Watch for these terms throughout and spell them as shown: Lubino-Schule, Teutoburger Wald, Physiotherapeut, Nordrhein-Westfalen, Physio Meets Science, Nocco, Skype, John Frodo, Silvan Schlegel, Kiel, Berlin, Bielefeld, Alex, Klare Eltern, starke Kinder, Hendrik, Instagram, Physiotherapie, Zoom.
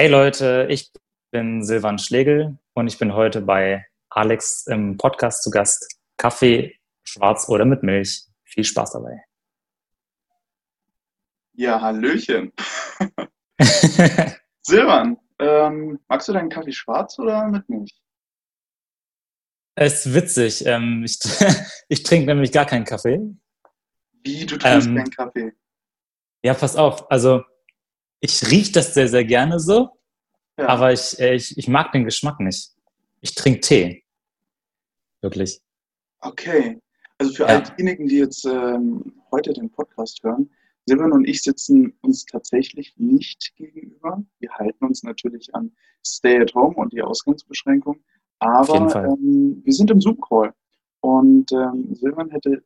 Hey Leute, ich bin Silvan Schlegel und ich bin heute bei Alex im Podcast zu Gast. Kaffee, schwarz oder mit Milch. Viel Spaß dabei. Ja, hallöchen. Silvan, magst du deinen Kaffee schwarz oder mit Milch? Es ist witzig. Ich trinke nämlich gar keinen Kaffee. Wie, du trinkst keinen Kaffee? Ja, pass auf. Also, ich rieche das sehr, sehr gerne so, ja. Aber ich mag den Geschmack nicht. Ich trinke Tee. Wirklich. Okay. Also für all diejenigen, die jetzt heute den Podcast hören, Silvan und ich sitzen uns tatsächlich nicht gegenüber. Wir halten uns natürlich an Stay at Home und die Ausgangsbeschränkung. Aber wir sind im Zoom-Call und Silvan hätte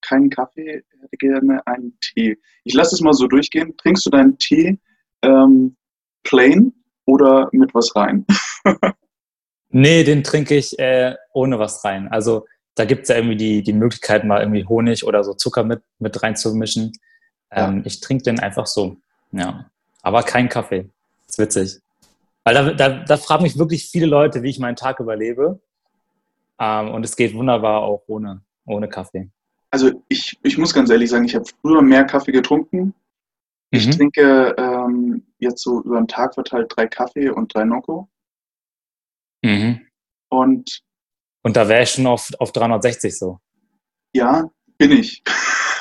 keinen Kaffee, hätte gerne einen Tee. Ich lasse es mal so durchgehen. Trinkst du deinen Tee plain oder mit was rein? Nee, den trinke ich ohne was rein. Also da gibt es ja irgendwie die Möglichkeit, mal irgendwie Honig oder so Zucker mit reinzumischen. Ja. Ich trinke den einfach so, ja. Aber kein Kaffee. Das ist witzig. Weil da fragen mich wirklich viele Leute, wie ich meinen Tag überlebe. Und es geht wunderbar auch ohne Kaffee. Also ich muss ganz ehrlich sagen, ich habe früher mehr Kaffee getrunken. Ich trinke jetzt so über den Tag verteilt 3 Kaffee und 3 Nocco. Mhm. Und da wäre ich schon auf 360 so. Ja, bin ich.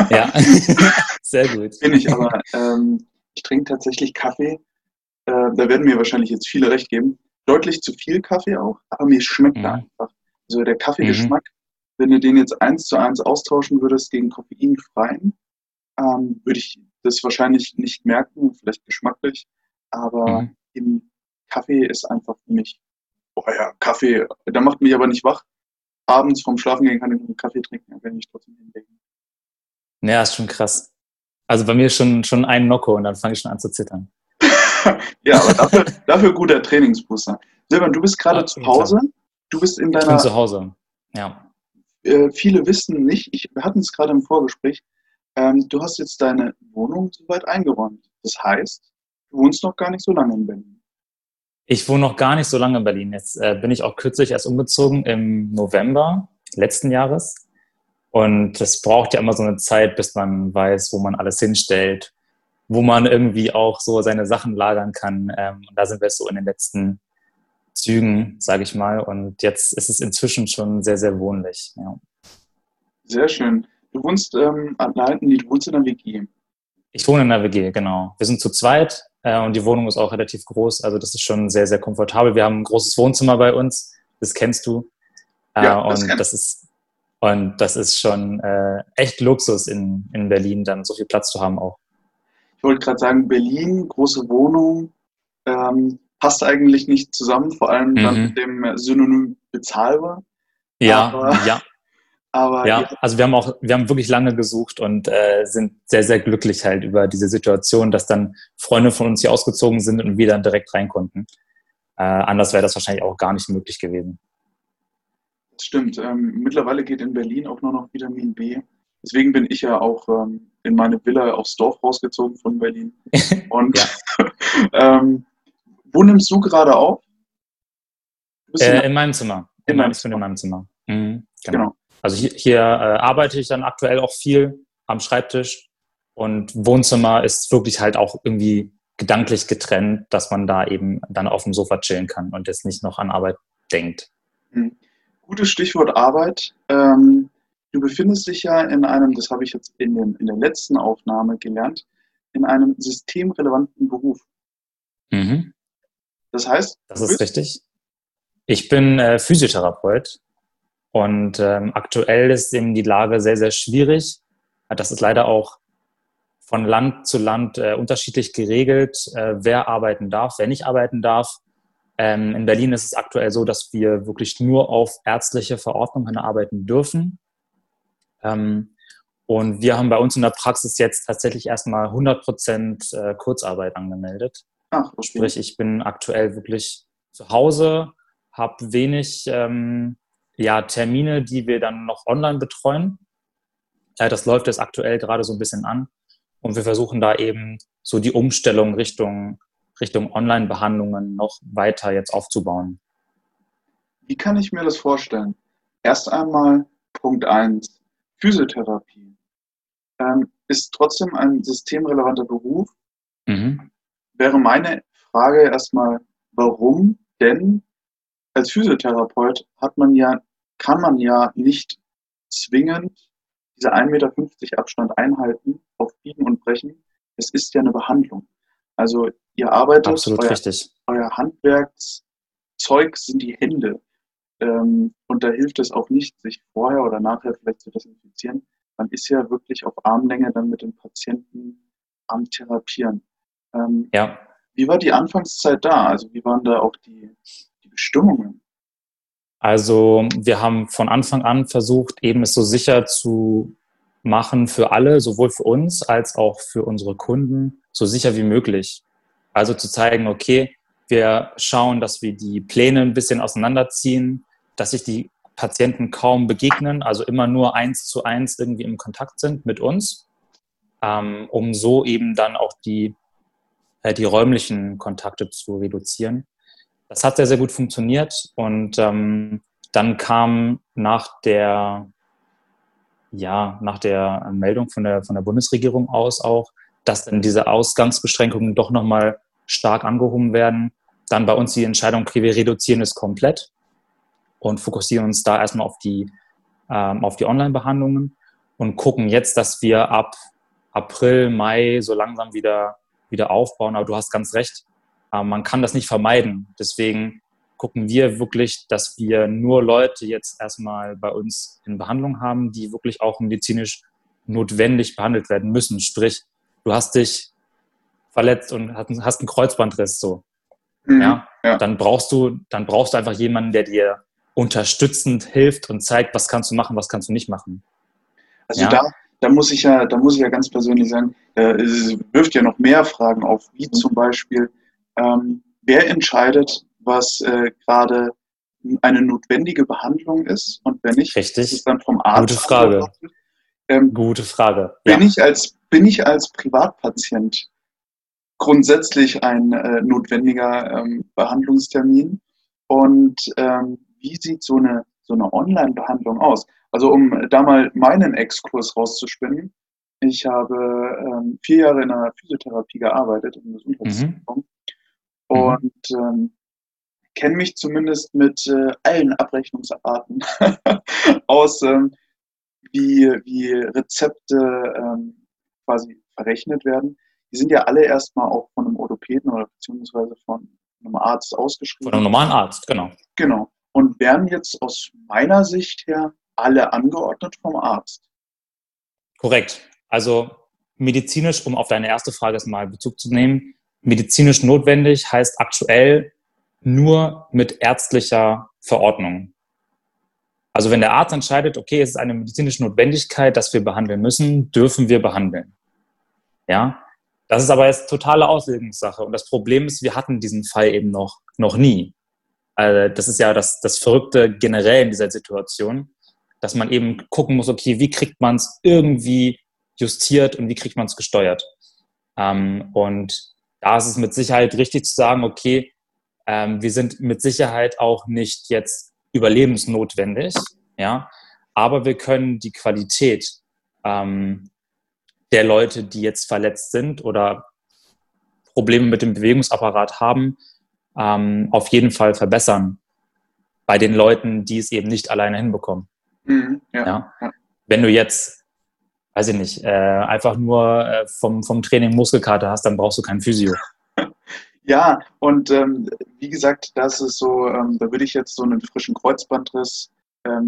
Ja, sehr gut. Bin ich, aber ich trinke tatsächlich Kaffee. Da werden mir wahrscheinlich jetzt viele recht geben. Deutlich zu viel Kaffee auch, aber mir schmeckt er einfach. Also der Kaffeegeschmack, wenn du den jetzt 1:1 austauschen würdest gegen koffeinfreien, würde ich das wahrscheinlich nicht merken, vielleicht geschmacklich, aber im Kaffee ist einfach für mich, Kaffee, der macht mich aber nicht wach. Abends vorm Schlafengehen kann ich einen Kaffee trinken, dann werde ich trotzdem hinlegen. Ja, ist schon krass. Also bei mir schon ein Nocco und dann fange ich schon an zu zittern. Ja, aber dafür guter Trainingsbooster. Silvan, du bist gerade zu Hause. Du bist in deiner... Ich bin zu Hause, ja. Viele wissen nicht, wir hatten es gerade im Vorgespräch, du hast jetzt deine Wohnung soweit eingeräumt. Das heißt, du wohnst noch gar nicht so lange in Berlin. Ich wohne noch gar nicht so lange in Berlin. Jetzt bin ich auch kürzlich erst umgezogen, im November letzten Jahres. Und das braucht ja immer so eine Zeit, bis man weiß, wo man alles hinstellt, wo man irgendwie auch so seine Sachen lagern kann. Und da sind wir so in den letzten Zügen, sage ich mal. Und jetzt ist es inzwischen schon sehr, sehr wohnlich. Ja. Sehr schön. Du wohnst in einer WG. Ich wohne in einer WG, genau. Wir sind zu zweit und die Wohnung ist auch relativ groß. Also das ist schon sehr, sehr komfortabel. Wir haben ein großes Wohnzimmer bei uns. Das kennst du. Ja, das ist schon echt Luxus in Berlin, dann so viel Platz zu haben auch. Ich wollte gerade sagen, Berlin, große Wohnung, passt eigentlich nicht zusammen, vor allem dann mit dem Synonym bezahlbar. Ja, also wir haben wirklich lange gesucht und sind sehr, sehr glücklich halt über diese Situation, dass dann Freunde von uns hier ausgezogen sind und wir dann direkt rein konnten. Anders wäre das wahrscheinlich auch gar nicht möglich gewesen. Das stimmt. Mittlerweile geht in Berlin auch nur noch Vitamin B. Deswegen bin ich ja auch in meine Villa aufs Dorf rausgezogen von Berlin. Und wo nimmst du gerade auf? In meinem Zimmer. In meinem Zimmer. Mhm, genau. Also hier arbeite ich dann aktuell auch viel am Schreibtisch. Und Wohnzimmer ist wirklich halt auch irgendwie gedanklich getrennt, dass man da eben dann auf dem Sofa chillen kann und jetzt nicht noch an Arbeit denkt. Mhm. Gutes Stichwort Arbeit. Du befindest dich ja in einem, das habe ich jetzt in der letzten Aufnahme gelernt, in einem systemrelevanten Beruf. Mhm. Das heißt? Das ist richtig. Ich bin Physiotherapeut und aktuell ist eben die Lage sehr, sehr schwierig. Das ist leider auch von Land zu Land unterschiedlich geregelt, wer arbeiten darf, wer nicht arbeiten darf. In Berlin ist es aktuell so, dass wir wirklich nur auf ärztliche Verordnungen arbeiten dürfen. Und wir haben bei uns in der Praxis jetzt tatsächlich erstmal 100% Kurzarbeit angemeldet. Ach, okay. Sprich, ich bin aktuell wirklich zu Hause, habe wenig Termine, die wir dann noch online betreuen. Das läuft jetzt aktuell gerade so ein bisschen an und wir versuchen da eben so die Umstellung Richtung Richtung Online-Behandlungen noch weiter jetzt aufzubauen? Wie kann ich mir das vorstellen? Erst einmal Punkt 1, Physiotherapie. Ist trotzdem ein systemrelevanter Beruf. Mhm. Wäre meine Frage erstmal, warum? Denn als Physiotherapeut kann man ja nicht zwingend diese 1,50 Meter Abstand einhalten, auf Biegen und Brechen. Es ist ja eine Behandlung. Also ihr arbeitet, euer Handwerkszeug sind die Hände. Und da hilft es auch nicht, sich vorher oder nachher vielleicht zu desinfizieren. Man ist ja wirklich auf Armlänge dann mit dem Patienten am Therapieren. Ja. Wie war die Anfangszeit da? Also wie waren da auch die Bestimmungen? Also wir haben von Anfang an versucht, eben es so sicher zu machen für alle, sowohl für uns als auch für unsere Kunden, so sicher wie möglich. Also zu zeigen, okay, wir schauen, dass wir die Pläne ein bisschen auseinanderziehen, dass sich die Patienten kaum begegnen, also immer nur 1:1 irgendwie im Kontakt sind mit uns, um so eben dann auch die räumlichen Kontakte zu reduzieren. Das hat sehr, sehr gut funktioniert und dann kam nach der Meldung von der Bundesregierung aus auch, dass dann diese Ausgangsbeschränkungen doch nochmal stark angehoben werden. Dann bei uns die Entscheidung, okay, wir reduzieren es komplett und fokussieren uns da erstmal auf die Online-Behandlungen und gucken jetzt, dass wir ab April, Mai so langsam wieder aufbauen. Aber du hast ganz recht, man kann das nicht vermeiden. Deswegen gucken wir wirklich, dass wir nur Leute jetzt erstmal bei uns in Behandlung haben, die wirklich auch medizinisch notwendig behandelt werden müssen. Sprich, du hast dich verletzt und hast einen Kreuzbandriss, so. Mhm, ja. Dann brauchst du einfach jemanden, der dir unterstützend hilft und zeigt, was kannst du machen, was kannst du nicht machen. Also ja? Da muss ich ja ganz persönlich sagen, es wirft ja noch mehr Fragen auf, wie zum Beispiel, wer entscheidet, was gerade eine notwendige Behandlung ist und wenn nicht, ist es dann vom Arzt. Gute Frage. Gute Frage. Ja. Bin ich als Privatpatient grundsätzlich ein notwendiger Behandlungstermin? Und wie sieht so eine Online-Behandlung aus? Also um da mal meinen Exkurs rauszuspinnen, ich habe 4 Jahre in der Physiotherapie gearbeitet, im Gesundheitszentrum, und kenne mich zumindest mit allen Abrechnungsarten aus, wie Rezepte quasi verrechnet werden. Die sind ja alle erstmal auch von einem Orthopäden oder beziehungsweise von einem Arzt ausgeschrieben. Von einem normalen Arzt, genau. Genau. Und werden jetzt aus meiner Sicht her alle angeordnet vom Arzt. Korrekt. Also medizinisch, um auf deine erste Frage mal Bezug zu nehmen, medizinisch notwendig heißt aktuell nur mit ärztlicher Verordnung. Also wenn der Arzt entscheidet, okay, es ist eine medizinische Notwendigkeit, dass wir behandeln müssen, dürfen wir behandeln. Ja, das ist aber jetzt totale Auslegungssache. Und das Problem ist, wir hatten diesen Fall eben noch nie. Also das ist ja das Verrückte generell in dieser Situation, dass man eben gucken muss, okay, wie kriegt man es irgendwie justiert und wie kriegt man es gesteuert? Und da ist es mit Sicherheit richtig zu sagen, okay, wir sind mit Sicherheit auch nicht jetzt überlebensnotwendig, ja, aber wir können die Qualität der Leute, die jetzt verletzt sind oder Probleme mit dem Bewegungsapparat haben, auf jeden Fall verbessern bei den Leuten, die es eben nicht alleine hinbekommen. Mhm, ja. Ja? Wenn du jetzt, weiß ich nicht, einfach nur vom Training Muskelkater hast, dann brauchst du keinen Physio. Ja, und wie gesagt, das ist so, da würde ich jetzt so einen frischen Kreuzbandriss,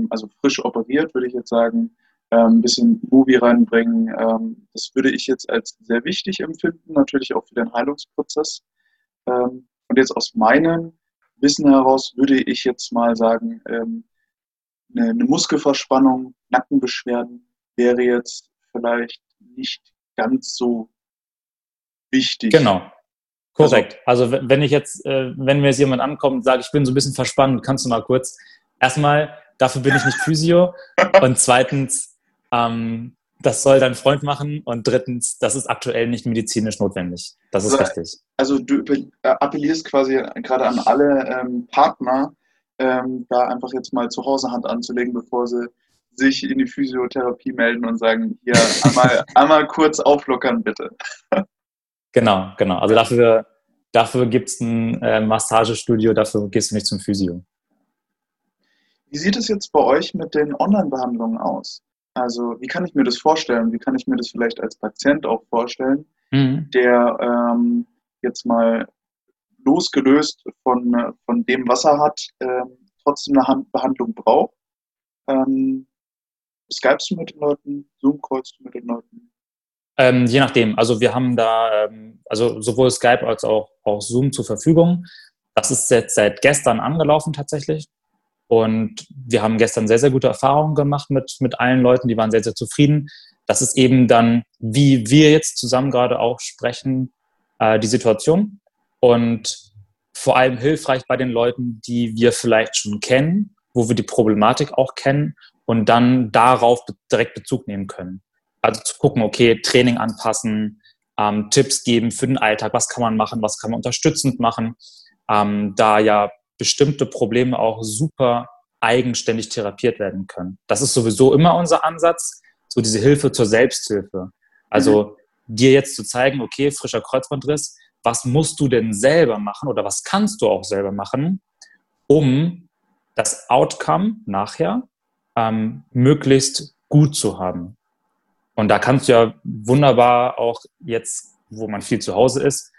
also frisch operiert, würde ich jetzt sagen, ein bisschen Movie reinbringen. Das würde ich jetzt als sehr wichtig empfinden, natürlich auch für den Heilungsprozess. Und jetzt aus meinem Wissen heraus würde ich jetzt mal sagen, eine Muskelverspannung, Nackenbeschwerden wäre jetzt vielleicht nicht ganz so wichtig. Genau. Korrekt. Also wenn mir jetzt jemand ankommt und sagt, ich bin so ein bisschen verspannt, kannst du mal kurz. Erstmal, dafür bin ich nicht Physio. Und zweitens, das soll dein Freund machen. Und drittens, das ist aktuell nicht medizinisch notwendig. Das ist richtig. Also du appellierst quasi gerade an alle Partner, da einfach jetzt mal zu Hause Hand anzulegen, bevor sie sich in die Physiotherapie melden und sagen, hier, einmal kurz auflockern, bitte. Genau. Also dafür gibt es ein Massagestudio, dafür gehst du nicht zum Physio. Wie sieht es jetzt bei euch mit den Online-Behandlungen aus? Also wie kann ich mir das vorstellen? Wie kann ich mir das vielleicht als Patient auch vorstellen, der jetzt mal losgelöst von dem, was er hat, trotzdem eine Behandlung braucht? Skypst du mit den Leuten? Zoom-Callst du mit den Leuten? Je nachdem. Also wir haben da also sowohl Skype als auch Zoom zur Verfügung. Das ist jetzt seit gestern angelaufen tatsächlich. Und wir haben gestern sehr, sehr gute Erfahrungen gemacht mit allen Leuten. Die waren sehr, sehr zufrieden. Das ist eben dann, wie wir jetzt zusammen gerade auch sprechen, die Situation. Und vor allem hilfreich bei den Leuten, die wir vielleicht schon kennen, wo wir die Problematik auch kennen und dann darauf direkt Bezug nehmen können. Also zu gucken, okay, Training anpassen, Tipps geben für den Alltag, was kann man machen, was kann man unterstützend machen, da ja bestimmte Probleme auch super eigenständig therapiert werden können. Das ist sowieso immer unser Ansatz, so diese Hilfe zur Selbsthilfe. Also dir jetzt zu zeigen, okay, frischer Kreuzbandriss, was musst du denn selber machen oder was kannst du auch selber machen, um das Outcome nachher möglichst gut zu haben. Und da kannst du ja wunderbar auch jetzt, wo man viel zu Hause ist,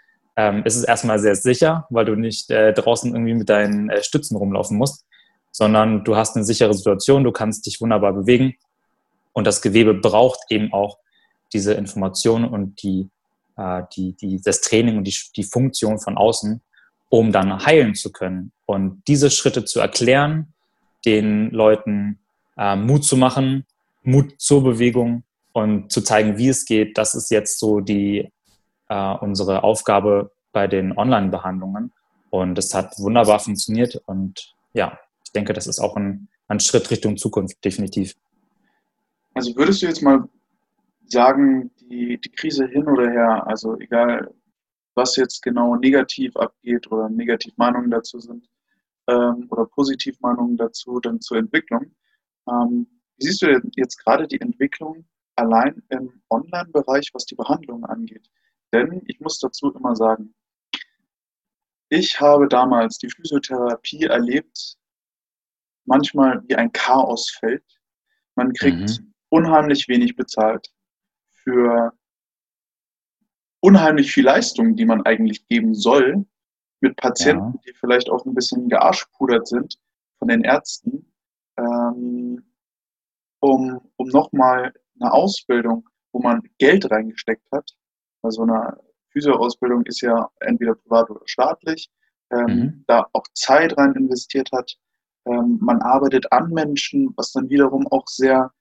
ist es erstmal sehr sicher, weil du nicht draußen irgendwie mit deinen Stützen rumlaufen musst, sondern du hast eine sichere Situation, du kannst dich wunderbar bewegen und das Gewebe braucht eben auch diese Information und das Training und die Funktion von außen, um dann heilen zu können. Und diese Schritte zu erklären, den Leuten Mut zu machen, Mut zur Bewegung und zu zeigen, wie es geht, das ist jetzt so unsere Aufgabe bei den Online-Behandlungen. Und es hat wunderbar funktioniert. Und ja, ich denke, das ist auch ein Schritt Richtung Zukunft, definitiv. Also würdest du jetzt mal sagen, die Krise hin oder her, also egal, was jetzt genau negativ abgeht oder negativ Meinungen dazu sind oder positiv Meinungen dazu, dann zur Entwicklung. Wie siehst du denn jetzt gerade die Entwicklung allein im Online-Bereich, was die Behandlung angeht? Denn ich muss dazu immer sagen, ich habe damals die Physiotherapie erlebt, manchmal wie ein Chaosfeld. Man kriegt unheimlich wenig bezahlt für unheimlich viel Leistung, die man eigentlich geben soll, mit Patienten, die vielleicht auch ein bisschen gearschpudert sind von den Ärzten, um nochmal eine Ausbildung, wo man Geld reingesteckt hat. Also eine Physio-Ausbildung ist ja entweder privat oder staatlich, da auch Zeit rein investiert hat. Man arbeitet an Menschen, was dann wiederum auch sehr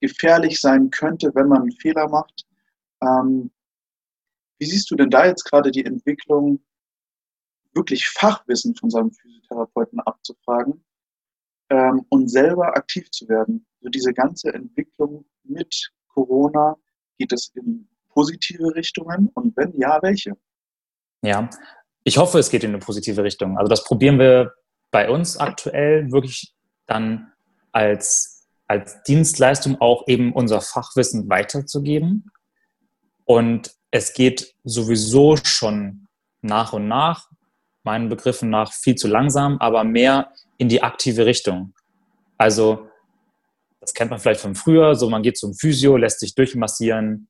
gefährlich sein könnte, wenn man einen Fehler macht. Wie siehst du denn da jetzt gerade die Entwicklung, wirklich Fachwissen von seinem Physiotherapeuten abzufragen und selber aktiv zu werden? Also diese ganze Entwicklung mit Corona, geht es in positive Richtungen und wenn ja, welche? Ja, ich hoffe, es geht in eine positive Richtung. Also das probieren wir bei uns aktuell wirklich dann als Dienstleistung auch eben unser Fachwissen weiterzugeben. Und es geht sowieso schon nach und nach, meinen Begriffen nach viel zu langsam, aber mehr in die aktive Richtung. Also das kennt man vielleicht von früher, so man geht zum Physio, lässt sich durchmassieren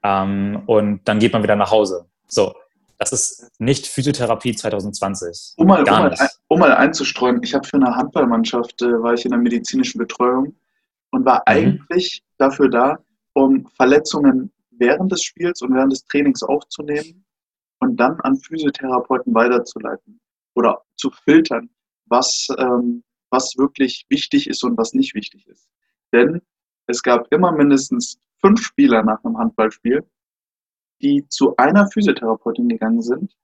und dann geht man wieder nach Hause. So, das ist nicht Physiotherapie 2020. Um mal einzustreuen, ich habe für eine Handballmannschaft, war ich in der medizinischen Betreuung und war eigentlich dafür da, um Verletzungen während des Spiels und während des Trainings aufzunehmen und dann an Physiotherapeuten weiterzuleiten oder zu filtern, was wirklich wichtig ist und was nicht wichtig ist. Denn es gab immer mindestens 5 Spieler nach einem Handballspiel, die zu einer Physiotherapeutin gegangen sind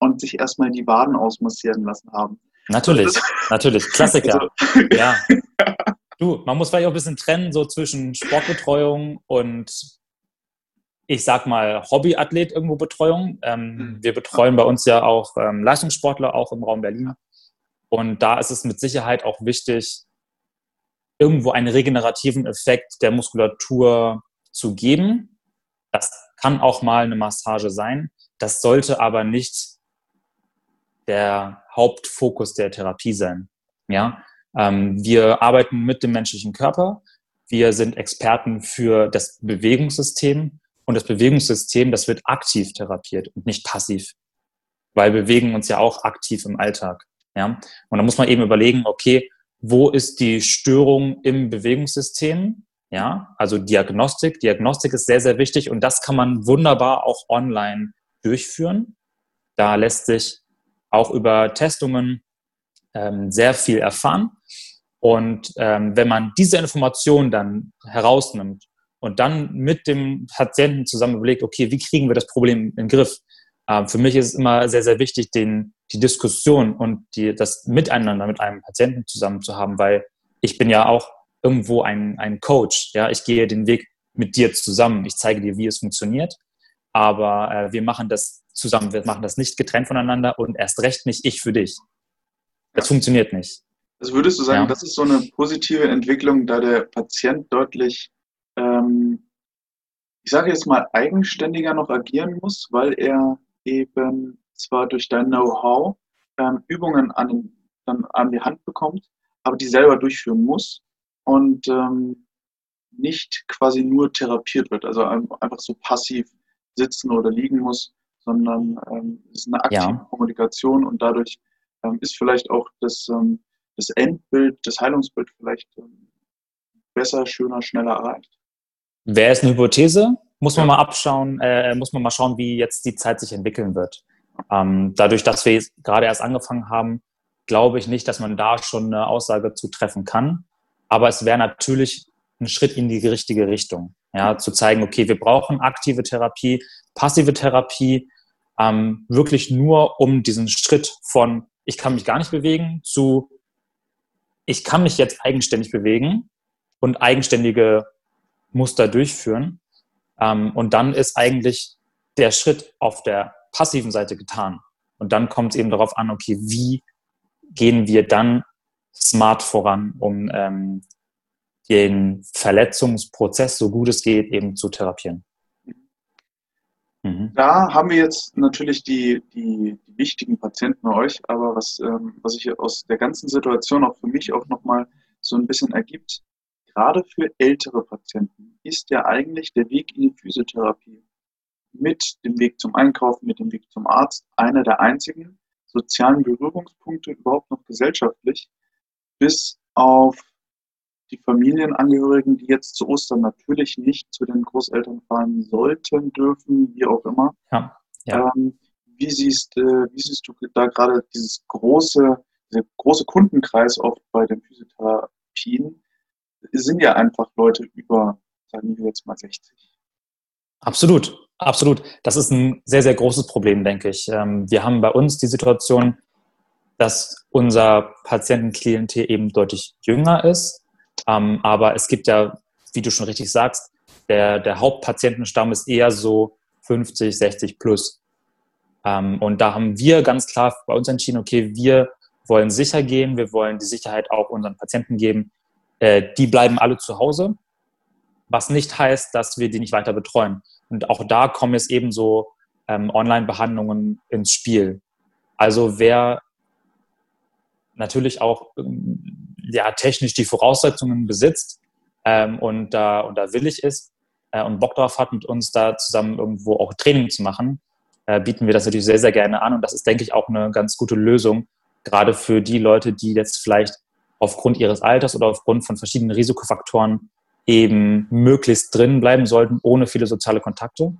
und sich erstmal die Waden ausmassieren lassen haben. Natürlich, Klassiker. Also, ja. Du, man muss vielleicht auch ein bisschen trennen, so zwischen Sportbetreuung und, ich sag mal, Hobbyathlet irgendwo Betreuung. Wir betreuen bei uns ja auch Leistungssportler, auch im Raum Berlin. Und da ist es mit Sicherheit auch wichtig, irgendwo einen regenerativen Effekt der Muskulatur zu geben. Das kann auch mal eine Massage sein. Das sollte aber nicht der Hauptfokus der Therapie sein. Ja? Wir arbeiten mit dem menschlichen Körper. Wir sind Experten für das Bewegungssystem. Und das Bewegungssystem, das wird aktiv therapiert und nicht passiv. Weil wir bewegen uns ja auch aktiv im Alltag. Ja? Und da muss man eben überlegen, okay, wo ist die Störung im Bewegungssystem? Ja, also Diagnostik. Diagnostik ist sehr, sehr wichtig und das kann man wunderbar auch online durchführen. Da lässt sich auch über Testungen sehr viel erfahren. Und wenn man diese Information dann herausnimmt und dann mit dem Patienten zusammen überlegt, okay, wie kriegen wir das Problem in den Griff? Für mich ist es immer sehr, sehr wichtig, die Diskussion und das Miteinander mit einem Patienten zusammen zu haben, weil ich bin ja auch irgendwo ein Coach. Ja? Ich gehe den Weg mit dir zusammen. Ich zeige dir, wie es funktioniert. Aber wir machen das zusammen. Wir machen das nicht getrennt voneinander und erst recht nicht ich für dich. Das funktioniert nicht. Also würdest du sagen, das ist so eine positive Entwicklung, da der Patient deutlich, ich sage jetzt mal, eigenständiger noch agieren muss, weil er eben zwar durch dein Know-how Übungen an die Hand bekommt, aber die selber durchführen muss und nicht quasi nur therapiert wird, also einfach so passiv sitzen oder liegen muss, sondern es ist eine aktive Kommunikation und dadurch ist vielleicht auch das Endbild, das Heilungsbild vielleicht besser, schöner, schneller erreicht. Wäre es eine Hypothese? Muss man mal schauen, wie jetzt die Zeit sich entwickeln wird. Dadurch, dass wir gerade erst angefangen haben, glaube ich nicht, dass man da schon eine Aussage zu treffen kann. Aber es wäre natürlich ein Schritt in die richtige Richtung. Ja, zu zeigen, okay, wir brauchen aktive Therapie, passive Therapie, wirklich nur um diesen Schritt von ich kann mich gar nicht bewegen zu ich kann mich jetzt eigenständig bewegen und eigenständige Muster durchführen. Und dann ist eigentlich der Schritt auf der passiven Seite getan. Und dann kommt es eben darauf an, okay, wie gehen wir dann smart voran, um den Verletzungsprozess, so gut es geht, eben zu therapieren. Mhm. Da haben wir jetzt natürlich die wichtigen Patienten bei euch, aber was sich aus der ganzen Situation auch für mich auch nochmal so ein bisschen ergibt, gerade für ältere Patienten ist ja eigentlich der Weg in die Physiotherapie mit dem Weg zum Einkaufen, mit dem Weg zum Arzt einer der einzigen sozialen Berührungspunkte überhaupt noch gesellschaftlich, bis auf die Familienangehörigen, die jetzt zu Ostern natürlich nicht zu den Großeltern fahren sollten, dürfen, wie auch immer. Ja, ja. Wie siehst du da gerade dieser große Kundenkreis oft bei den Physiotherapien? Sind ja einfach Leute über, sagen wir jetzt mal, 60. Absolut, absolut. Das ist ein sehr, sehr großes Problem, denke ich. Wir haben bei uns die Situation, dass unser Patientenklientel eben deutlich jünger ist. Aber es gibt ja, wie du schon richtig sagst, der Hauptpatientenstamm ist eher so 50, 60 plus. Und da haben wir ganz klar bei uns entschieden, okay, wir wollen sicher gehen, wir wollen die Sicherheit auch unseren Patienten geben. Die bleiben alle zu Hause, was nicht heißt, dass wir die nicht weiter betreuen. Und auch da kommen jetzt eben so Online-Behandlungen ins Spiel. Also wer natürlich auch technisch die Voraussetzungen besitzt und da willig ist und Bock drauf hat, mit uns da zusammen irgendwo auch Training zu machen, bieten wir das natürlich sehr, sehr gerne an. Und das ist, denke ich, auch eine ganz gute Lösung, gerade für die Leute, die jetzt vielleicht aufgrund ihres Alters oder aufgrund von verschiedenen Risikofaktoren eben möglichst drin bleiben sollten, ohne viele soziale Kontakte.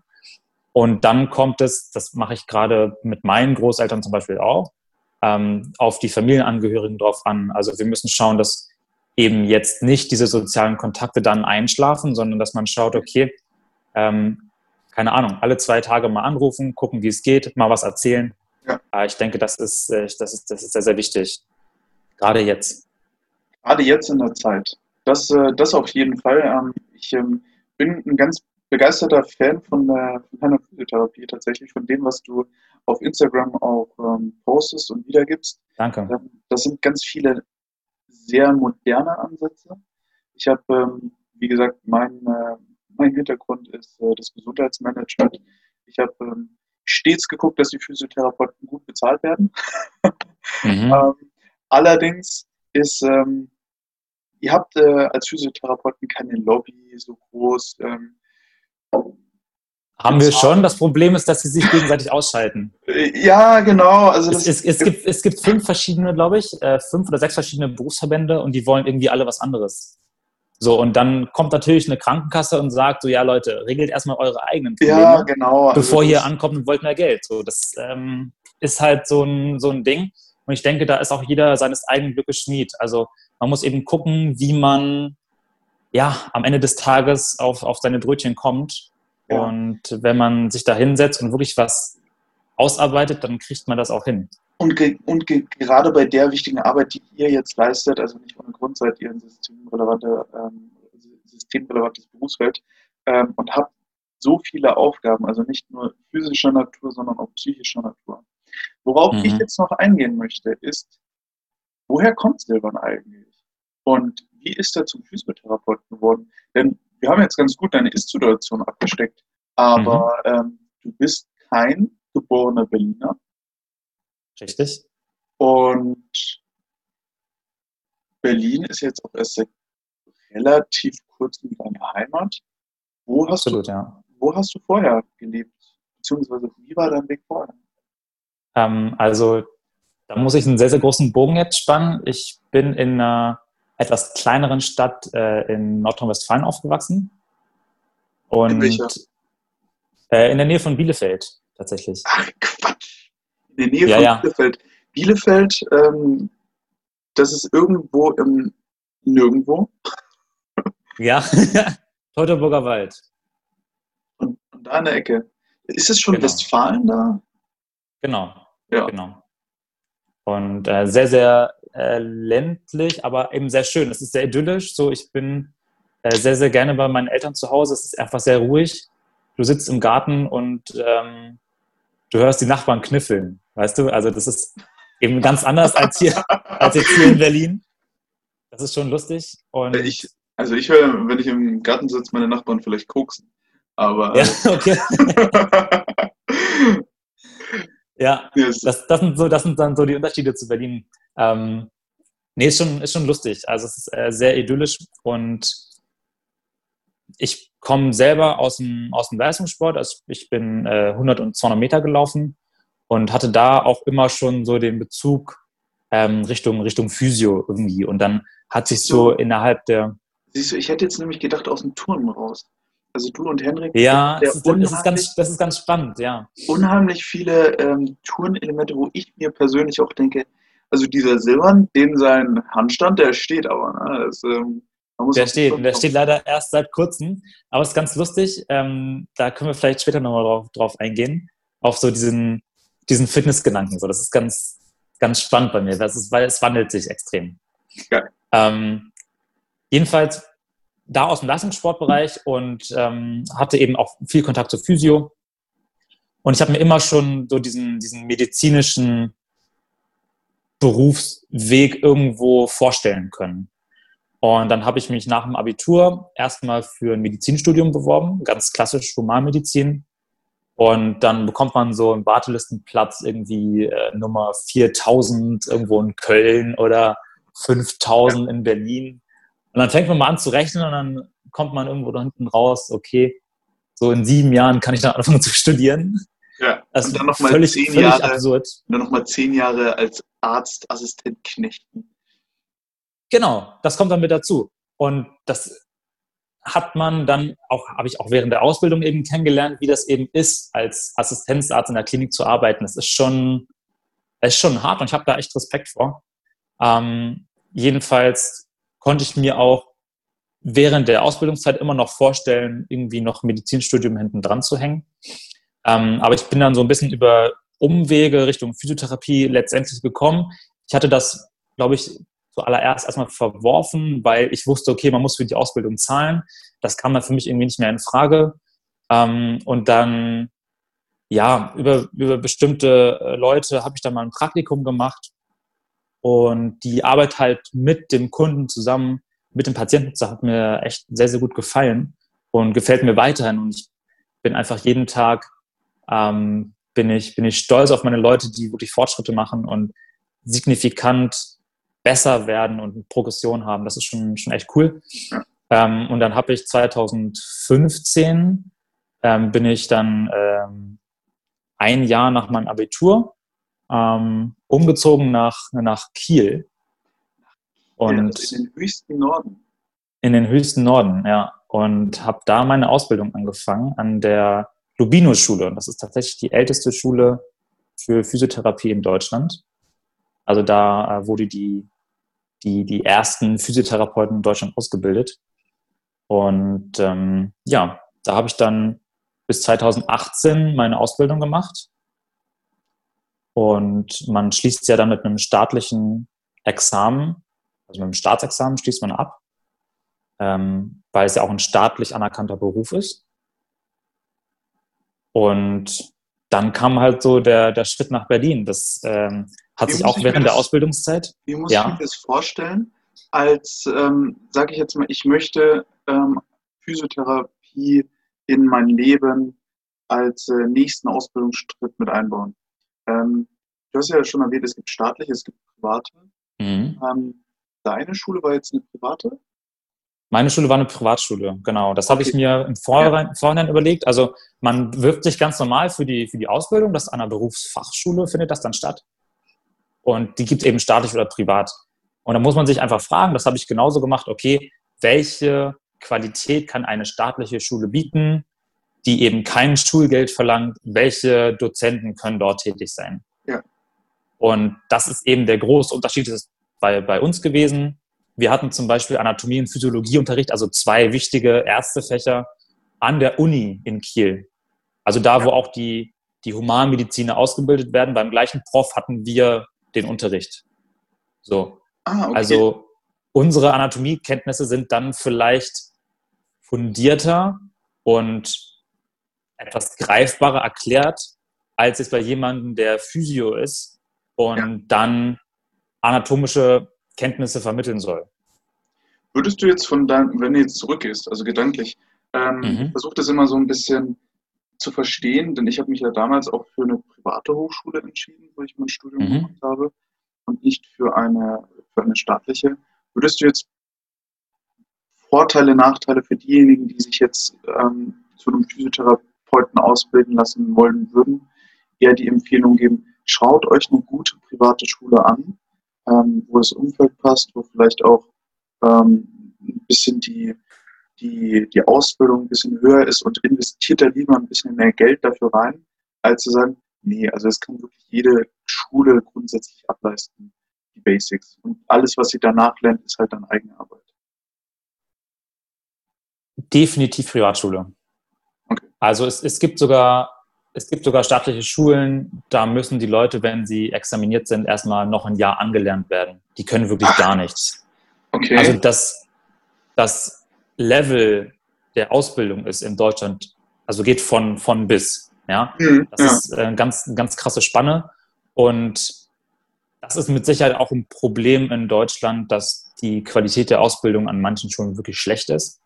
Und dann kommt es, das mache ich gerade mit meinen Großeltern zum Beispiel auch, auf die Familienangehörigen drauf an. Also wir müssen schauen, dass eben jetzt nicht diese sozialen Kontakte dann einschlafen, sondern dass man schaut, okay, keine Ahnung, alle 2 Tage mal anrufen, gucken, wie es geht, mal was erzählen. Ja. Ich denke, das ist sehr, sehr wichtig. Gerade jetzt in der Zeit. Das auf jeden Fall. Ich bin ein ganz begeisterter Fan von der Physiotherapie, tatsächlich von dem, was du auf Instagram auch postest und wiedergibst. Danke. Das sind ganz viele sehr moderne Ansätze. Ich habe, wie gesagt, mein Hintergrund ist das Gesundheitsmanagement. Ich habe stets geguckt, dass die Physiotherapeuten gut bezahlt werden. Mhm. Allerdings ist, ihr habt als Physiotherapeuten keine Lobby so groß. Haben wir schon. Das Problem ist, dass sie sich gegenseitig ausschalten. Ja, genau. Also es gibt 5 verschiedene, glaube ich, 5 oder 6 verschiedene Berufsverbände und die wollen irgendwie alle was anderes. So, und dann kommt natürlich eine Krankenkasse und sagt so, ja Leute, regelt erstmal eure eigenen Probleme, ja, genau, bevor ihr ankommt und wollt mehr Geld. So, das ist halt so ein Ding. Und ich denke, da ist auch jeder seines eigenen Glückes Schmied. Also man muss eben gucken, wie man ja am Ende des Tages auf seine Brötchen kommt. Ja. Und wenn man sich da hinsetzt und wirklich was ausarbeitet, dann kriegt man das auch hin. Und gerade bei der wichtigen Arbeit, die ihr jetzt leistet, also nicht ohne Grund seid ihr ein systemrelevantes Berufsfeld und habt so viele Aufgaben, also nicht nur physischer Natur, sondern auch psychischer Natur. Worauf ich jetzt noch eingehen möchte, ist, woher kommt Silvan eigentlich? Und wie ist er zum Physiotherapeuten geworden? Denn wir haben jetzt ganz gut deine Ist-Situation abgesteckt, aber du bist kein geborener Berliner. Richtig. Und Berlin ist jetzt auch erst seit relativ kurzem deine Heimat. Wo hast du vorher gelebt? Beziehungsweise wie war dein Weg vorher? Also da muss ich einen sehr, sehr großen Bogen jetzt spannen. Ich bin in einer etwas kleineren Stadt in Nordrhein-Westfalen aufgewachsen. Und in welcher? In der Nähe von Bielefeld tatsächlich. Ach, Quatsch! In der Nähe von Bielefeld. Bielefeld, das ist irgendwo im Nirgendwo. Ja, Teutoburger Wald. Und da in der Ecke. Ist es schon Westfalen da? Genau. Ja. Genau. Und sehr, sehr ländlich, aber eben sehr schön. Es ist sehr idyllisch. So, ich bin sehr, sehr gerne bei meinen Eltern zu Hause. Es ist einfach sehr ruhig. Du sitzt im Garten und du hörst die Nachbarn kniffeln, weißt du? Also das ist eben ganz anders als jetzt hier in Berlin. Das ist schon lustig. Und ich höre, wenn ich im Garten sitze, meine Nachbarn vielleicht koksen. Aber ja, okay. Ja, das sind dann so die Unterschiede zu Berlin. Ist schon lustig. Also es ist sehr idyllisch und ich komme selber aus dem Leistungssport. Also ich bin 100 und 200 Meter gelaufen und hatte da auch immer schon so den Bezug Richtung Physio irgendwie. Und dann hat sich so innerhalb der... Siehst du, ich hätte jetzt nämlich gedacht, aus dem Turnen raus. Also du und Hendrik... Ja, das ist ganz spannend, ja. Unheimlich viele Turnelemente, wo ich mir persönlich auch denke, also dieser Silvan, sein Handstand, der steht aber. Ne? Der steht leider erst seit kurzem, aber es ist ganz lustig, da können wir vielleicht später nochmal drauf eingehen, auf so diesen Fitnessgedanken. So, das ist ganz, ganz spannend bei mir, weil es wandelt sich extrem. Ja. Jedenfalls da aus dem Leistungssportbereich und hatte eben auch viel Kontakt zu Physio und ich habe mir immer schon so diesen medizinischen Berufsweg irgendwo vorstellen können. Und dann habe ich mich nach dem Abitur erstmal für ein Medizinstudium beworben, ganz klassisch Humanmedizin. Und dann bekommt man so einen Wartelistenplatz irgendwie Nummer 4000 irgendwo in Köln oder 5000 in Berlin. Und dann fängt man mal an zu rechnen und dann kommt man irgendwo da hinten raus, okay, so in 7 Jahren kann ich dann anfangen zu studieren. Ja. Das ist völlig absurd. Und dann nochmal 10 Jahre als Arztassistent knechten. Genau, das kommt dann mit dazu. Und das habe ich auch während der Ausbildung eben kennengelernt, wie das eben ist, als Assistenzarzt in der Klinik zu arbeiten. Das ist schon hart und ich habe da echt Respekt vor. Jedenfalls konnte ich mir auch während der Ausbildungszeit immer noch vorstellen, irgendwie noch Medizinstudium hinten dran zu hängen. Aber ich bin dann so ein bisschen über Umwege Richtung Physiotherapie letztendlich gekommen. Ich hatte das, glaube ich, zuallererst erstmal verworfen, weil ich wusste, okay, man muss für die Ausbildung zahlen. Das kam dann für mich irgendwie nicht mehr in Frage. Und dann, ja, über bestimmte Leute habe ich dann mal ein Praktikum gemacht und die Arbeit halt mit dem Kunden zusammen, mit dem Patienten, das hat mir echt sehr, sehr gut gefallen und gefällt mir weiterhin. Und ich bin einfach jeden Tag, bin ich stolz auf meine Leute, die wirklich Fortschritte machen und signifikant besser werden und Progression haben. Das ist schon echt cool. Und dann habe ich 2015, bin ich dann ein Jahr nach meinem Abitur umgezogen nach Kiel. Und ja, also in den höchsten Norden. In den höchsten Norden, ja. Und habe da meine Ausbildung angefangen an der Lubino-Schule. Und das ist tatsächlich die älteste Schule für Physiotherapie in Deutschland. Also da wurde die ersten Physiotherapeuten in Deutschland ausgebildet. Und ja, da habe ich dann bis 2018 meine Ausbildung gemacht. Und man schließt ja dann mit einem staatlichen Examen, also mit einem Staatsexamen schließt man ab, weil es ja auch ein staatlich anerkannter Beruf ist. Und dann kam halt so der Schritt nach Berlin. Das hat sich auch während der Ausbildungszeit... Wie muss ich mir das vorstellen? Als, sage ich jetzt mal, ich möchte Physiotherapie in mein Leben als nächsten Ausbildungsschritt mit einbauen. Du hast ja schon erwähnt, es gibt staatliche, es gibt private. Mhm. Deine Schule war jetzt eine private? Meine Schule war eine Privatschule, genau. Das habe ich mir im Vorhinein überlegt. Also man wirbt sich ganz normal für die Ausbildung. Das an einer Berufsfachschule findet das dann statt. Und die gibt es eben staatlich oder privat. Und da muss man sich einfach fragen, das habe ich genauso gemacht, okay, welche Qualität kann eine staatliche Schule bieten, die eben kein Schulgeld verlangt? Welche Dozenten können dort tätig sein? Ja. Und das ist eben der große Unterschied, das ist bei uns gewesen. Wir hatten zum Beispiel Anatomie- und Physiologieunterricht, also zwei wichtige Ärztefächer an der Uni in Kiel. Also da, wo auch die Humanmediziner ausgebildet werden, beim gleichen Prof hatten wir den Unterricht. So. Ah, okay. Also unsere Anatomiekenntnisse sind dann vielleicht fundierter und etwas greifbarer erklärt, als jetzt bei jemandem, der Physio ist und dann anatomische Kenntnisse vermitteln soll. Würdest du jetzt von deinem, wenn du jetzt zurückgehst, also gedanklich, versuch das immer so ein bisschen zu verstehen, denn ich habe mich ja damals auch für eine private Hochschule entschieden, wo ich mein Studium gemacht habe und nicht für eine staatliche. Würdest du jetzt Vorteile, Nachteile für diejenigen, die sich jetzt zu einem Physiotherapeuten ausbilden lassen wollen würden, eher die Empfehlung geben, schaut euch eine gute private Schule an, wo das Umfeld passt, wo vielleicht auch ein bisschen die Ausbildung ein bisschen höher ist und investiert da lieber ein bisschen mehr Geld dafür rein, als zu sagen, nee, also das kann wirklich jede Schule grundsätzlich ableisten, die Basics. Und alles, was sie danach lernt, ist halt dann eigene Arbeit. Definitiv Privatschule. Okay. Also es gibt sogar staatliche Schulen, da müssen die Leute, wenn sie examiniert sind, erstmal noch ein Jahr angelernt werden. Die können wirklich gar nichts. Okay. Also das Level der Ausbildung ist in Deutschland, also geht von bis. Ja? Das ist eine ganz krasse Spanne. Und das ist mit Sicherheit auch ein Problem in Deutschland, dass die Qualität der Ausbildung an manchen Schulen wirklich schlecht ist.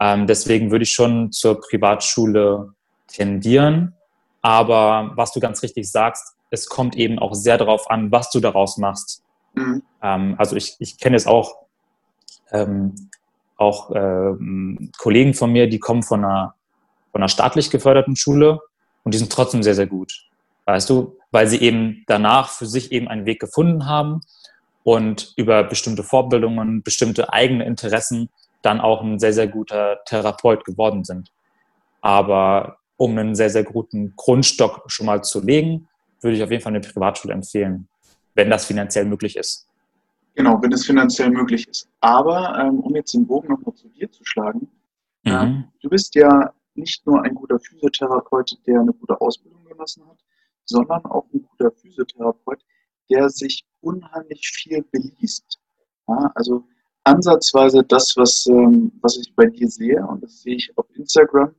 Deswegen würde ich schon zur Privatschule tendieren. Aber was du ganz richtig sagst, es kommt eben auch sehr darauf an, was du daraus machst. Mhm. Also ich kenne jetzt auch Kollegen von mir, die kommen von einer staatlich geförderten Schule und die sind trotzdem sehr, sehr gut. Weißt du, weil sie eben danach für sich eben einen Weg gefunden haben und über bestimmte Fortbildungen, bestimmte eigene Interessen dann auch ein sehr, sehr guter Therapeut geworden sind. Aber um einen sehr, sehr guten Grundstock schon mal zu legen, würde ich auf jeden Fall eine Privatschule empfehlen, wenn das finanziell möglich ist. Genau, wenn es finanziell möglich ist. Aber um jetzt den Bogen nochmal zu dir zu schlagen, du bist ja nicht nur ein guter Physiotherapeut, der eine gute Ausbildung genossen hat, sondern auch ein guter Physiotherapeut, der sich unheimlich viel beliest. Ja, also ansatzweise das, was ich bei dir sehe, und das sehe ich auf Instagram,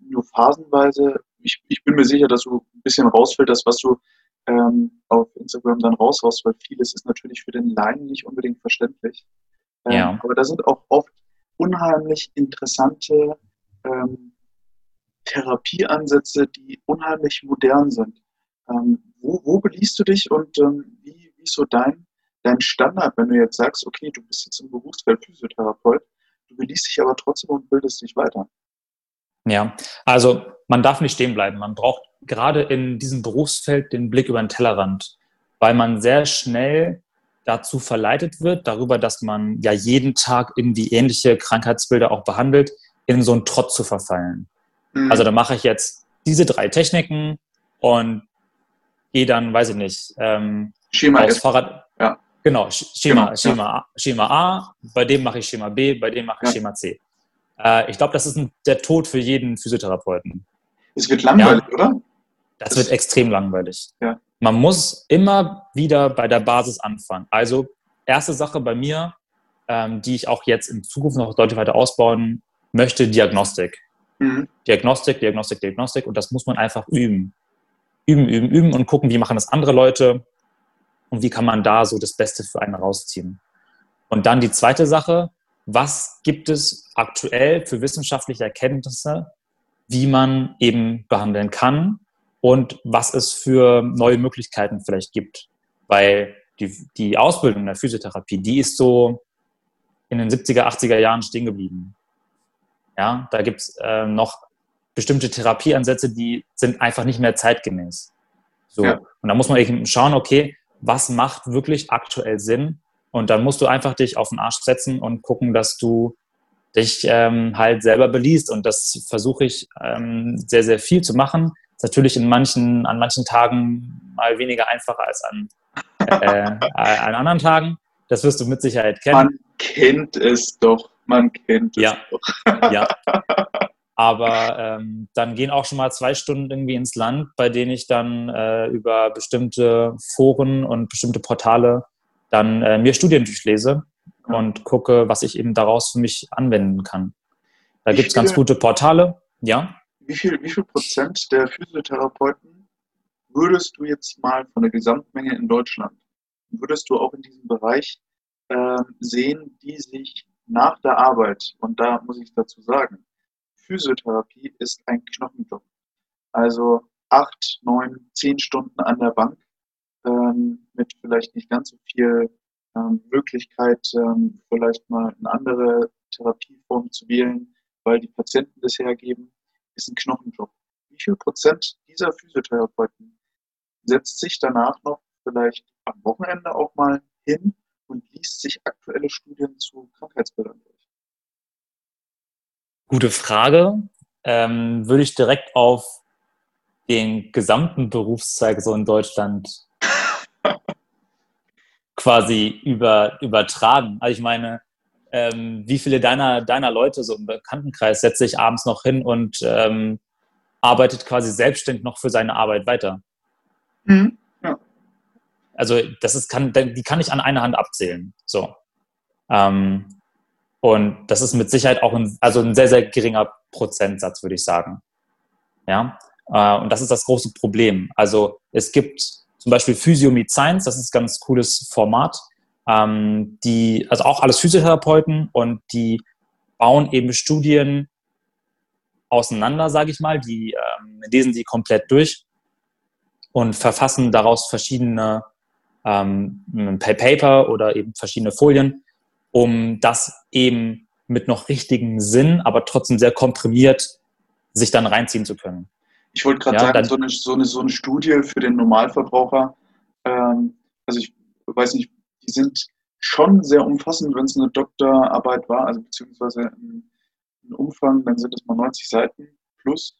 nur phasenweise. Ich bin mir sicher, dass du ein bisschen rausfällt, das, was du auf Instagram dann raushaust, weil vieles ist natürlich für den Laien nicht unbedingt verständlich. Ja. Aber da sind auch oft unheimlich interessante Therapieansätze, die unheimlich modern sind. Wo beliehst du dich und wie ist so dein Standard, wenn du jetzt sagst, okay, du bist jetzt im Berufsfeld Physiotherapeut, du beliehst dich aber trotzdem und bildest dich weiter? Ja, also man darf nicht stehen bleiben. Man braucht gerade in diesem Berufsfeld den Blick über den Tellerrand, weil man sehr schnell dazu verleitet wird, darüber, dass man ja jeden Tag irgendwie ähnliche Krankheitsbilder auch behandelt, in so einen Trott zu verfallen. Mhm. Also da mache ich jetzt diese 3 Techniken und gehe dann, weiß ich nicht, Schema aus Fahrrad. Ja. Genau, Schema A, bei dem mache ich Schema B, bei dem mache ich Schema C. Ich glaube, das ist der Tod für jeden Physiotherapeuten. Es wird langweilig, oder? Das wird extrem langweilig. Ja. Man muss immer wieder bei der Basis anfangen. Also erste Sache bei mir, die ich auch jetzt in Zukunft noch deutlich weiter ausbauen möchte, Diagnostik. Mhm. Diagnostik. Und das muss man einfach üben. Üben und gucken, wie machen das andere Leute und wie kann man da so das Beste für einen rausziehen. Und dann die zweite Sache, was gibt es aktuell für wissenschaftliche Erkenntnisse, wie man eben behandeln kann und was es für neue Möglichkeiten vielleicht gibt. Weil die Ausbildung der Physiotherapie, die ist so in den 70er, 80er Jahren stehen geblieben. Ja, da gibt es noch bestimmte Therapieansätze, die sind einfach nicht mehr zeitgemäß. So. Ja. Und da muss man eben schauen, okay, was macht wirklich aktuell Sinn? Und dann musst du einfach dich auf den Arsch setzen und gucken, dass du dich halt selber beliehst. Und das versuche ich sehr, sehr viel zu machen. Ist natürlich an manchen Tagen mal weniger einfach als an anderen Tagen. Das wirst du mit Sicherheit kennen. Man kennt es doch. Ja. Aber dann gehen auch schon mal 2 Stunden irgendwie ins Land, bei denen ich dann über bestimmte Foren und bestimmte Portale dann mir Studien durchlese und gucke, was ich eben daraus für mich anwenden kann. Da gibt es ganz gute Portale, ja. Wie viel Prozent der Physiotherapeuten würdest du jetzt mal von der Gesamtmenge in Deutschland, würdest du auch in diesem Bereich sehen, die sich nach der Arbeit, und da muss ich dazu sagen, Physiotherapie ist ein Knochenjob. Also 8, 9, 10 Stunden an der Bank, mit vielleicht nicht ganz so viel Möglichkeit, vielleicht mal eine andere Therapieform zu wählen, weil die Patienten das hergeben, ist ein Knochenjob. Wie viel Prozent dieser Physiotherapeuten setzt sich danach noch vielleicht am Wochenende auch mal hin und liest sich aktuelle Studien zu Krankheitsbildern durch? Gute Frage. Würde ich direkt auf den gesamten Berufszweig so in Deutschland quasi übertragen. Also ich meine, wie viele deiner Leute so im Bekanntenkreis setzt sich abends noch hin und arbeitet quasi selbstständig noch für seine Arbeit weiter? Mhm. Ja. Also die kann ich an einer Hand abzählen. So. Und das ist mit Sicherheit auch ein sehr, sehr geringer Prozentsatz, würde ich sagen. Ja. Und das ist das große Problem. Also es gibt zum Beispiel Physio Meets Science, das ist ein ganz cooles Format, also auch alles Physiotherapeuten, und die bauen eben Studien auseinander, sage ich mal, die lesen die komplett durch und verfassen daraus verschiedene Paper oder eben verschiedene Folien, um das eben mit noch richtigem Sinn, aber trotzdem sehr komprimiert sich dann reinziehen zu können. Ich wollte gerade sagen, so eine Studie für den Normalverbraucher, also ich weiß nicht, die sind schon sehr umfassend, wenn es eine Doktorarbeit war, also beziehungsweise ein Umfang, dann sind es mal 90 Seiten plus.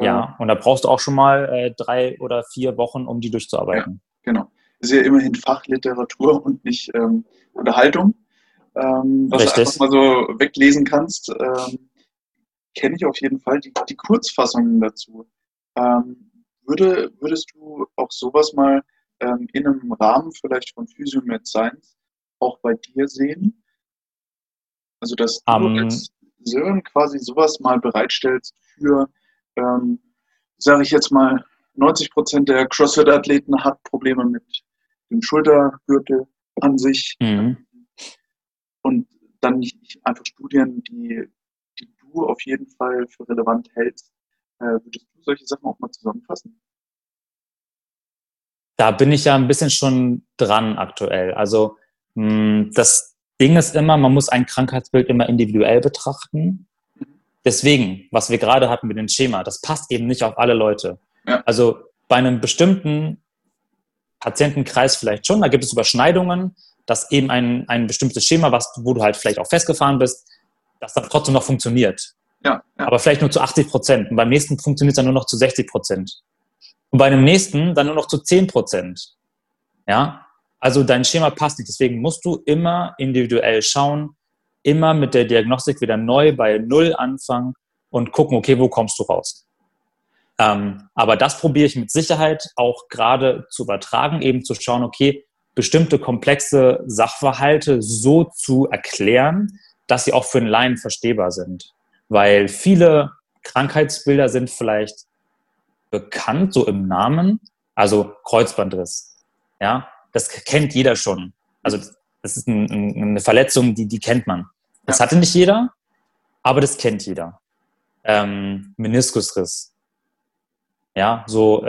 Ja, und da brauchst du auch schon mal 3 oder 4 Wochen, um die durchzuarbeiten. Ja, genau. Das ist ja immerhin Fachliteratur und nicht Unterhaltung, was du einfach mal so weglesen kannst. Kenne ich auf jeden Fall, die Kurzfassungen dazu. Würdest du auch sowas mal in einem Rahmen vielleicht von Physio Meets Science auch bei dir sehen? Also, dass du als Sören quasi sowas mal bereitstellst für, sage ich jetzt mal, 90% der CrossFit-Athleten hat Probleme mit dem Schultergürtel an sich. Mhm. Und dann einfach Studien, die du auf jeden Fall für relevant hältst. Würdest du solche Sachen auch mal zusammenfassen? Da bin ich ja ein bisschen schon dran aktuell. Also das Ding ist immer, man muss ein Krankheitsbild immer individuell betrachten. Deswegen, was wir gerade hatten mit dem Schema, das passt eben nicht auf alle Leute. Ja. Also bei einem bestimmten Patientenkreis vielleicht schon, da gibt es Überschneidungen, dass eben ein bestimmtes Schema, wo du halt vielleicht auch festgefahren bist, dass das trotzdem noch funktioniert. Ja, ja. Aber vielleicht nur zu 80%. Und beim nächsten funktioniert es dann nur noch zu 60%. Und bei dem nächsten dann nur noch zu 10%. Ja? Also dein Schema passt nicht. Deswegen musst du immer individuell schauen, immer mit der Diagnostik wieder neu bei Null anfangen und gucken, okay, wo kommst du raus? Aber das probiere ich mit Sicherheit auch gerade zu übertragen, eben zu schauen, okay, bestimmte komplexe Sachverhalte so zu erklären, dass sie auch für einen Laien verstehbar sind. Weil viele Krankheitsbilder sind vielleicht bekannt, so im Namen, also Kreuzbandriss. Ja, das kennt jeder schon. Also das ist eine Verletzung, die kennt man. Das hatte nicht jeder, aber das kennt jeder. Meniskusriss. Ja, so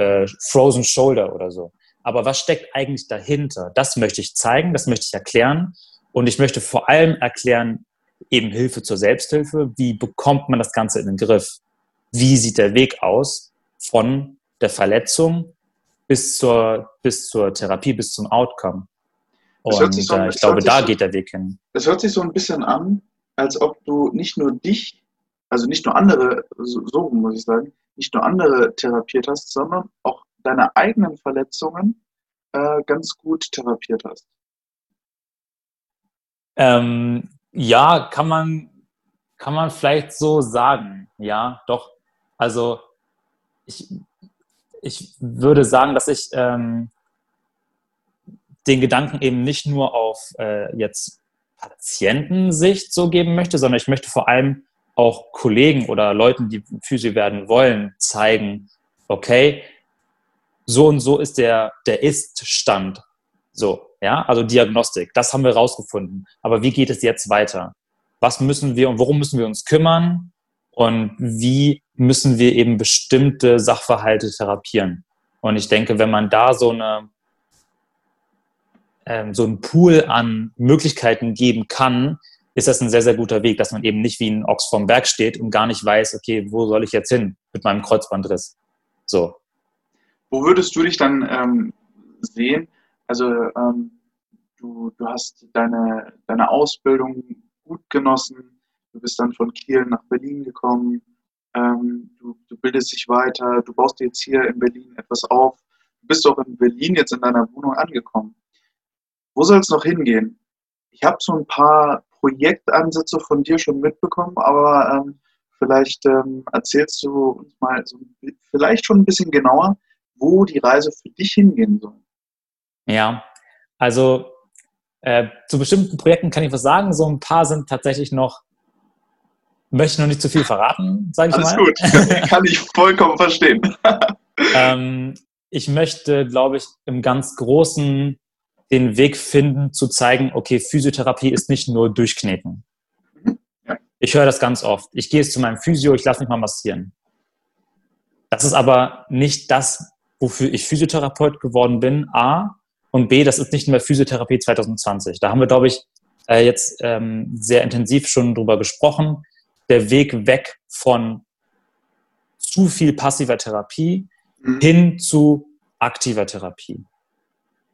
Frozen Shoulder oder so. Aber was steckt eigentlich dahinter? Das möchte ich zeigen, das möchte ich erklären. Und ich möchte vor allem erklären, eben Hilfe zur Selbsthilfe. Wie bekommt man das Ganze in den Griff? Wie sieht der Weg aus von der Verletzung bis zur Therapie, bis zum Outcome? Und ich glaube, da geht der Weg hin. Das hört sich so ein bisschen an, als ob du nicht nur dich, also nicht nur andere, so muss ich sagen, nicht nur andere therapiert hast, sondern auch deine eigenen Verletzungen ganz gut therapiert hast. Ja, kann man vielleicht so sagen. Ja, doch. Also ich würde sagen, dass ich den Gedanken eben nicht nur auf jetzt Patientensicht so geben möchte, sondern ich möchte vor allem auch Kollegen oder Leuten, die Physio werden wollen, zeigen, okay, so und so ist der Ist-Stand. So, ja, also Diagnostik, das haben wir rausgefunden. Aber wie geht es jetzt weiter? Was müssen wir und worum müssen wir uns kümmern? Und wie müssen wir eben bestimmte Sachverhalte therapieren? Und ich denke, wenn man da so einen Pool an Möglichkeiten geben kann, ist das ein sehr, sehr guter Weg, dass man eben nicht wie ein Ochs vorm Berg steht und gar nicht weiß, okay, wo soll ich jetzt hin mit meinem Kreuzbandriss? So. Wo würdest du dich dann sehen? Also du hast deine Ausbildung gut genossen, du bist dann von Kiel nach Berlin gekommen, du bildest dich weiter, du baust dir jetzt hier in Berlin etwas auf, du bist auch in Berlin jetzt in deiner Wohnung angekommen. Wo soll es noch hingehen? Ich habe so ein paar Projektansätze von dir schon mitbekommen, aber vielleicht erzählst du uns mal so, vielleicht schon ein bisschen genauer, wo die Reise für dich hingehen soll. Ja, also zu bestimmten Projekten kann ich was sagen. So ein paar sind tatsächlich noch, möchte ich noch nicht zu viel verraten, sage ich mal. Alles gut, kann ich vollkommen verstehen. Ich möchte, glaube ich, im ganz Großen den Weg finden, zu zeigen, okay, Physiotherapie ist nicht nur durchkneten. Ja. Ich höre das ganz oft. Ich gehe jetzt zu meinem Physio, ich lasse mich mal massieren. Das ist aber nicht das, wofür ich Physiotherapeut geworden bin, A. Und B, das ist nicht mehr Physiotherapie 2020. Da haben wir, glaube ich, jetzt sehr intensiv schon drüber gesprochen. Der Weg weg von zu viel passiver Therapie hin zu aktiver Therapie.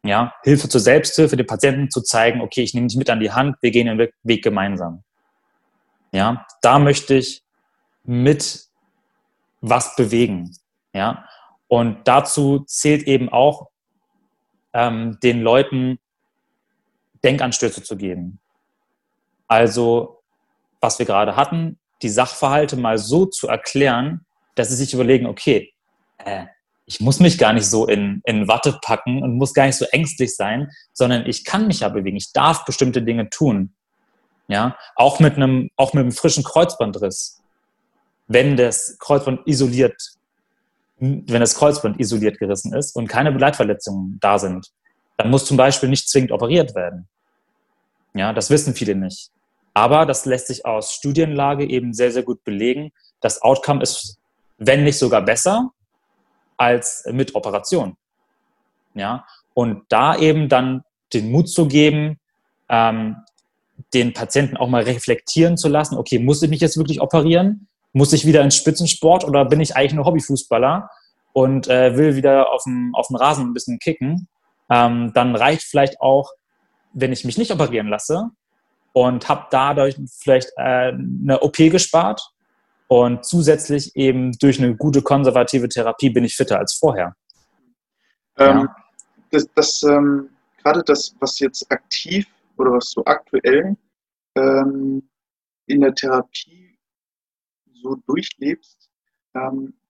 Ja, Hilfe zur Selbsthilfe, den Patienten zu zeigen, okay, ich nehme dich mit an die Hand, wir gehen den Weg gemeinsam. Ja, da möchte ich mit was bewegen. Ja, und dazu zählt eben auch, den Leuten Denkanstöße zu geben. Also, was wir gerade hatten, die Sachverhalte mal so zu erklären, dass sie sich überlegen, okay, ich muss mich gar nicht so in Watte packen und muss gar nicht so ängstlich sein, sondern ich kann mich ja bewegen, ich darf bestimmte Dinge tun. Ja, auch mit einem frischen Kreuzbandriss. Wenn das Kreuzband isoliert gerissen ist und keine Begleitverletzungen da sind, dann muss zum Beispiel nicht zwingend operiert werden. Ja, das wissen viele nicht. Aber das lässt sich aus Studienlage eben sehr, sehr gut belegen. Das Outcome ist, wenn nicht sogar besser, als mit Operation. Ja, und da eben dann den Mut zu geben, den Patienten auch mal reflektieren zu lassen, okay, muss ich mich jetzt wirklich operieren? Muss ich wieder in Spitzensport oder bin ich eigentlich nur Hobbyfußballer und will wieder auf dem Rasen ein bisschen kicken? Dann reicht vielleicht auch, wenn ich mich nicht operieren lasse und habe dadurch vielleicht eine OP gespart und zusätzlich eben durch eine gute konservative Therapie bin ich fitter als vorher. Ja. Gerade das, was jetzt aktiv oder was so aktuell in der Therapie so durchlebst,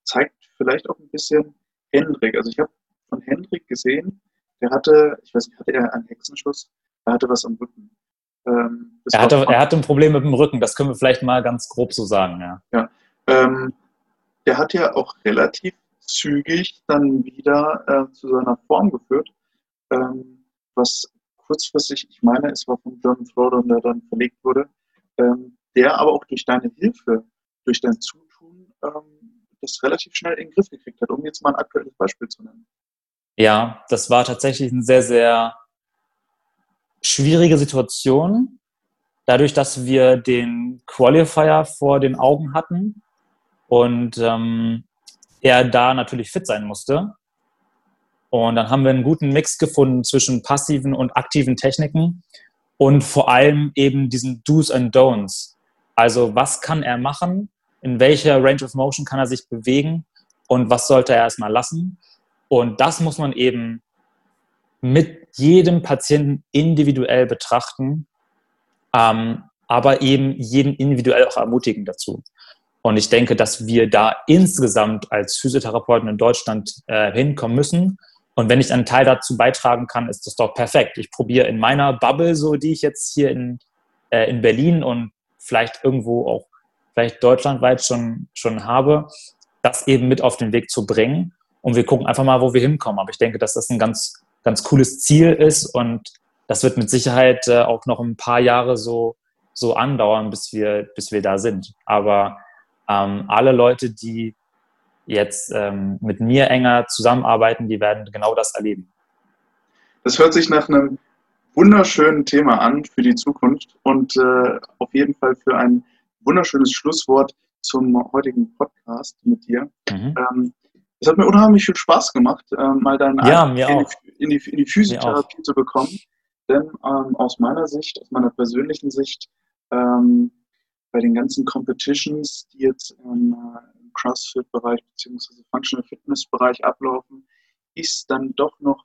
zeigt vielleicht auch ein bisschen Hendrik. Also ich habe von Hendrik gesehen, der hatte, ich weiß nicht, hatte er einen Hexenschuss? Er hatte was am Rücken. Er hatte ein Problem mit dem Rücken, das können wir vielleicht mal ganz grob so sagen, ja. Ja. Der hat ja auch relativ zügig dann wieder zu seiner Form geführt, was kurzfristig, ich meine, es war von John Frodo, der dann verlegt wurde, der aber auch durch deine Hilfe, durch dein Zutun, das relativ schnell in den Griff gekriegt hat, um jetzt mal ein aktuelles Beispiel zu nennen. Ja, das war tatsächlich eine sehr, sehr schwierige Situation. Dadurch, dass wir den Qualifier vor den Augen hatten und er da natürlich fit sein musste. Und dann haben wir einen guten Mix gefunden zwischen passiven und aktiven Techniken und vor allem eben diesen Do's and Don'ts. Also was kann er machen, in welcher Range of Motion kann er sich bewegen und was sollte er erstmal lassen. Und das muss man eben mit jedem Patienten individuell betrachten, aber eben jeden individuell auch ermutigen dazu. Und ich denke, dass wir da insgesamt als Physiotherapeuten in Deutschland hinkommen müssen. Und wenn ich einen Teil dazu beitragen kann, ist das doch perfekt. Ich probiere in meiner Bubble, so die ich jetzt hier in Berlin und vielleicht irgendwo auch, vielleicht deutschlandweit schon habe, das eben mit auf den Weg zu bringen. Und wir gucken einfach mal, wo wir hinkommen. Aber ich denke, dass das ein ganz, ganz cooles Ziel ist. Und das wird mit Sicherheit auch noch ein paar Jahre so andauern, bis wir da sind. Aber alle Leute, die jetzt mit mir enger zusammenarbeiten, die werden genau das erleben. Das hört sich nach einem wunderschönen Thema an für die Zukunft und auf jeden Fall für ein wunderschönes Schlusswort zum heutigen Podcast mit dir. Mhm. Es hat mir unheimlich viel Spaß gemacht, mal deinen Einblick in die Physiotherapie zu bekommen. Denn aus meiner Sicht, aus meiner persönlichen Sicht, bei den ganzen Competitions, die jetzt im CrossFit-Bereich bzw. Functional Fitness-Bereich ablaufen, ist dann doch noch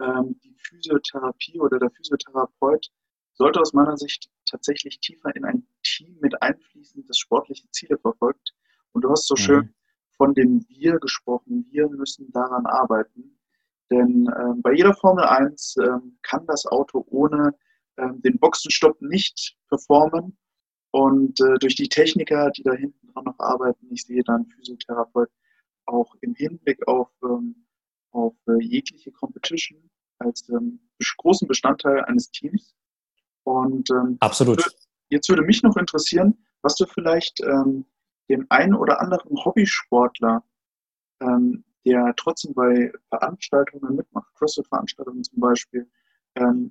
die Physiotherapie oder der Physiotherapeut sollte aus meiner Sicht tatsächlich tiefer in ein Team mit einfließen, das sportliche Ziele verfolgt. Und du hast so schön von dem Wir gesprochen. Wir müssen daran arbeiten. Denn bei jeder Formel 1 kann das Auto ohne den Boxenstopp nicht performen. Und durch die Techniker, die da hinten dran noch arbeiten, ich sehe dann Physiotherapeut auch im Hinblick auf jegliche Competition als großen Bestandteil eines Teams. Und absolut. Jetzt würde mich noch interessieren, was du vielleicht dem einen oder anderen Hobbysportler, der trotzdem bei Veranstaltungen mitmacht, CrossFit-Veranstaltungen zum Beispiel,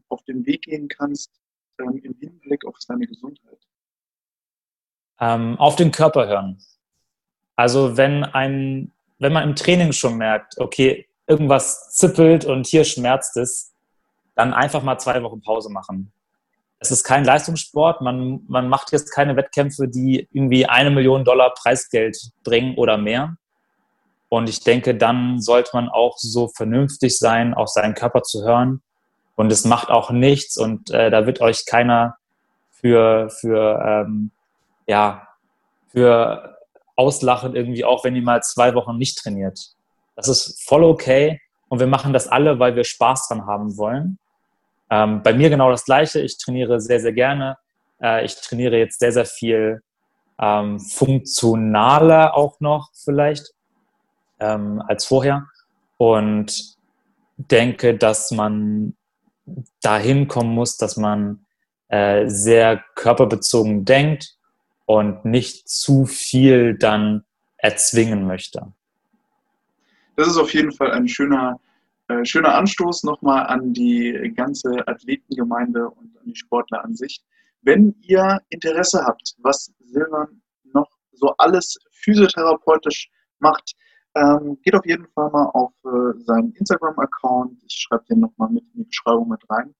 auf den Weg gehen kannst im Hinblick auf seine Gesundheit. Auf den Körper hören. Also wenn man im Training schon merkt, okay, irgendwas zippelt und hier schmerzt es, dann einfach mal 2 Wochen Pause machen. Es ist kein Leistungssport, man macht jetzt keine Wettkämpfe, die irgendwie $1 Million Preisgeld bringen oder mehr. Und ich denke, dann sollte man auch so vernünftig sein, auf seinen Körper zu hören. Und es macht auch nichts und da wird euch keiner für auslachen irgendwie, auch wenn ihr mal 2 Wochen nicht trainiert. Das ist voll okay und wir machen das alle, weil wir Spaß dran haben wollen. Bei mir genau das Gleiche. Ich trainiere sehr, sehr gerne. Ich trainiere jetzt sehr, sehr viel funktionaler auch noch vielleicht als vorher und denke, dass man dahin kommen muss, dass man sehr körperbezogen denkt und nicht zu viel dann erzwingen möchte. Das ist auf jeden Fall ein schöner Anstoß nochmal an die ganze Athletengemeinde und an die Sportler an sich. Wenn ihr Interesse habt, was Silvan noch so alles physiotherapeutisch macht, geht auf jeden Fall mal auf seinen Instagram-Account. Ich schreibe den nochmal mit in die Beschreibung mit rein.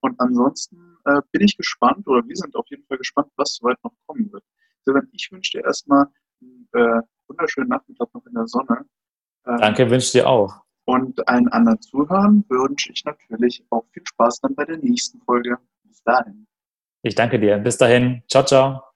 Und ansonsten bin ich gespannt, oder wir sind auf jeden Fall gespannt, was soweit noch kommen wird. Silvan, ich wünsche dir erstmal einen wunderschönen Nachmittag noch in der Sonne. Danke, wünsche ich dir auch. Und allen anderen Zuhörern wünsche ich natürlich auch viel Spaß dann bei der nächsten Folge. Bis dahin. Ich danke dir. Bis dahin. Ciao, ciao.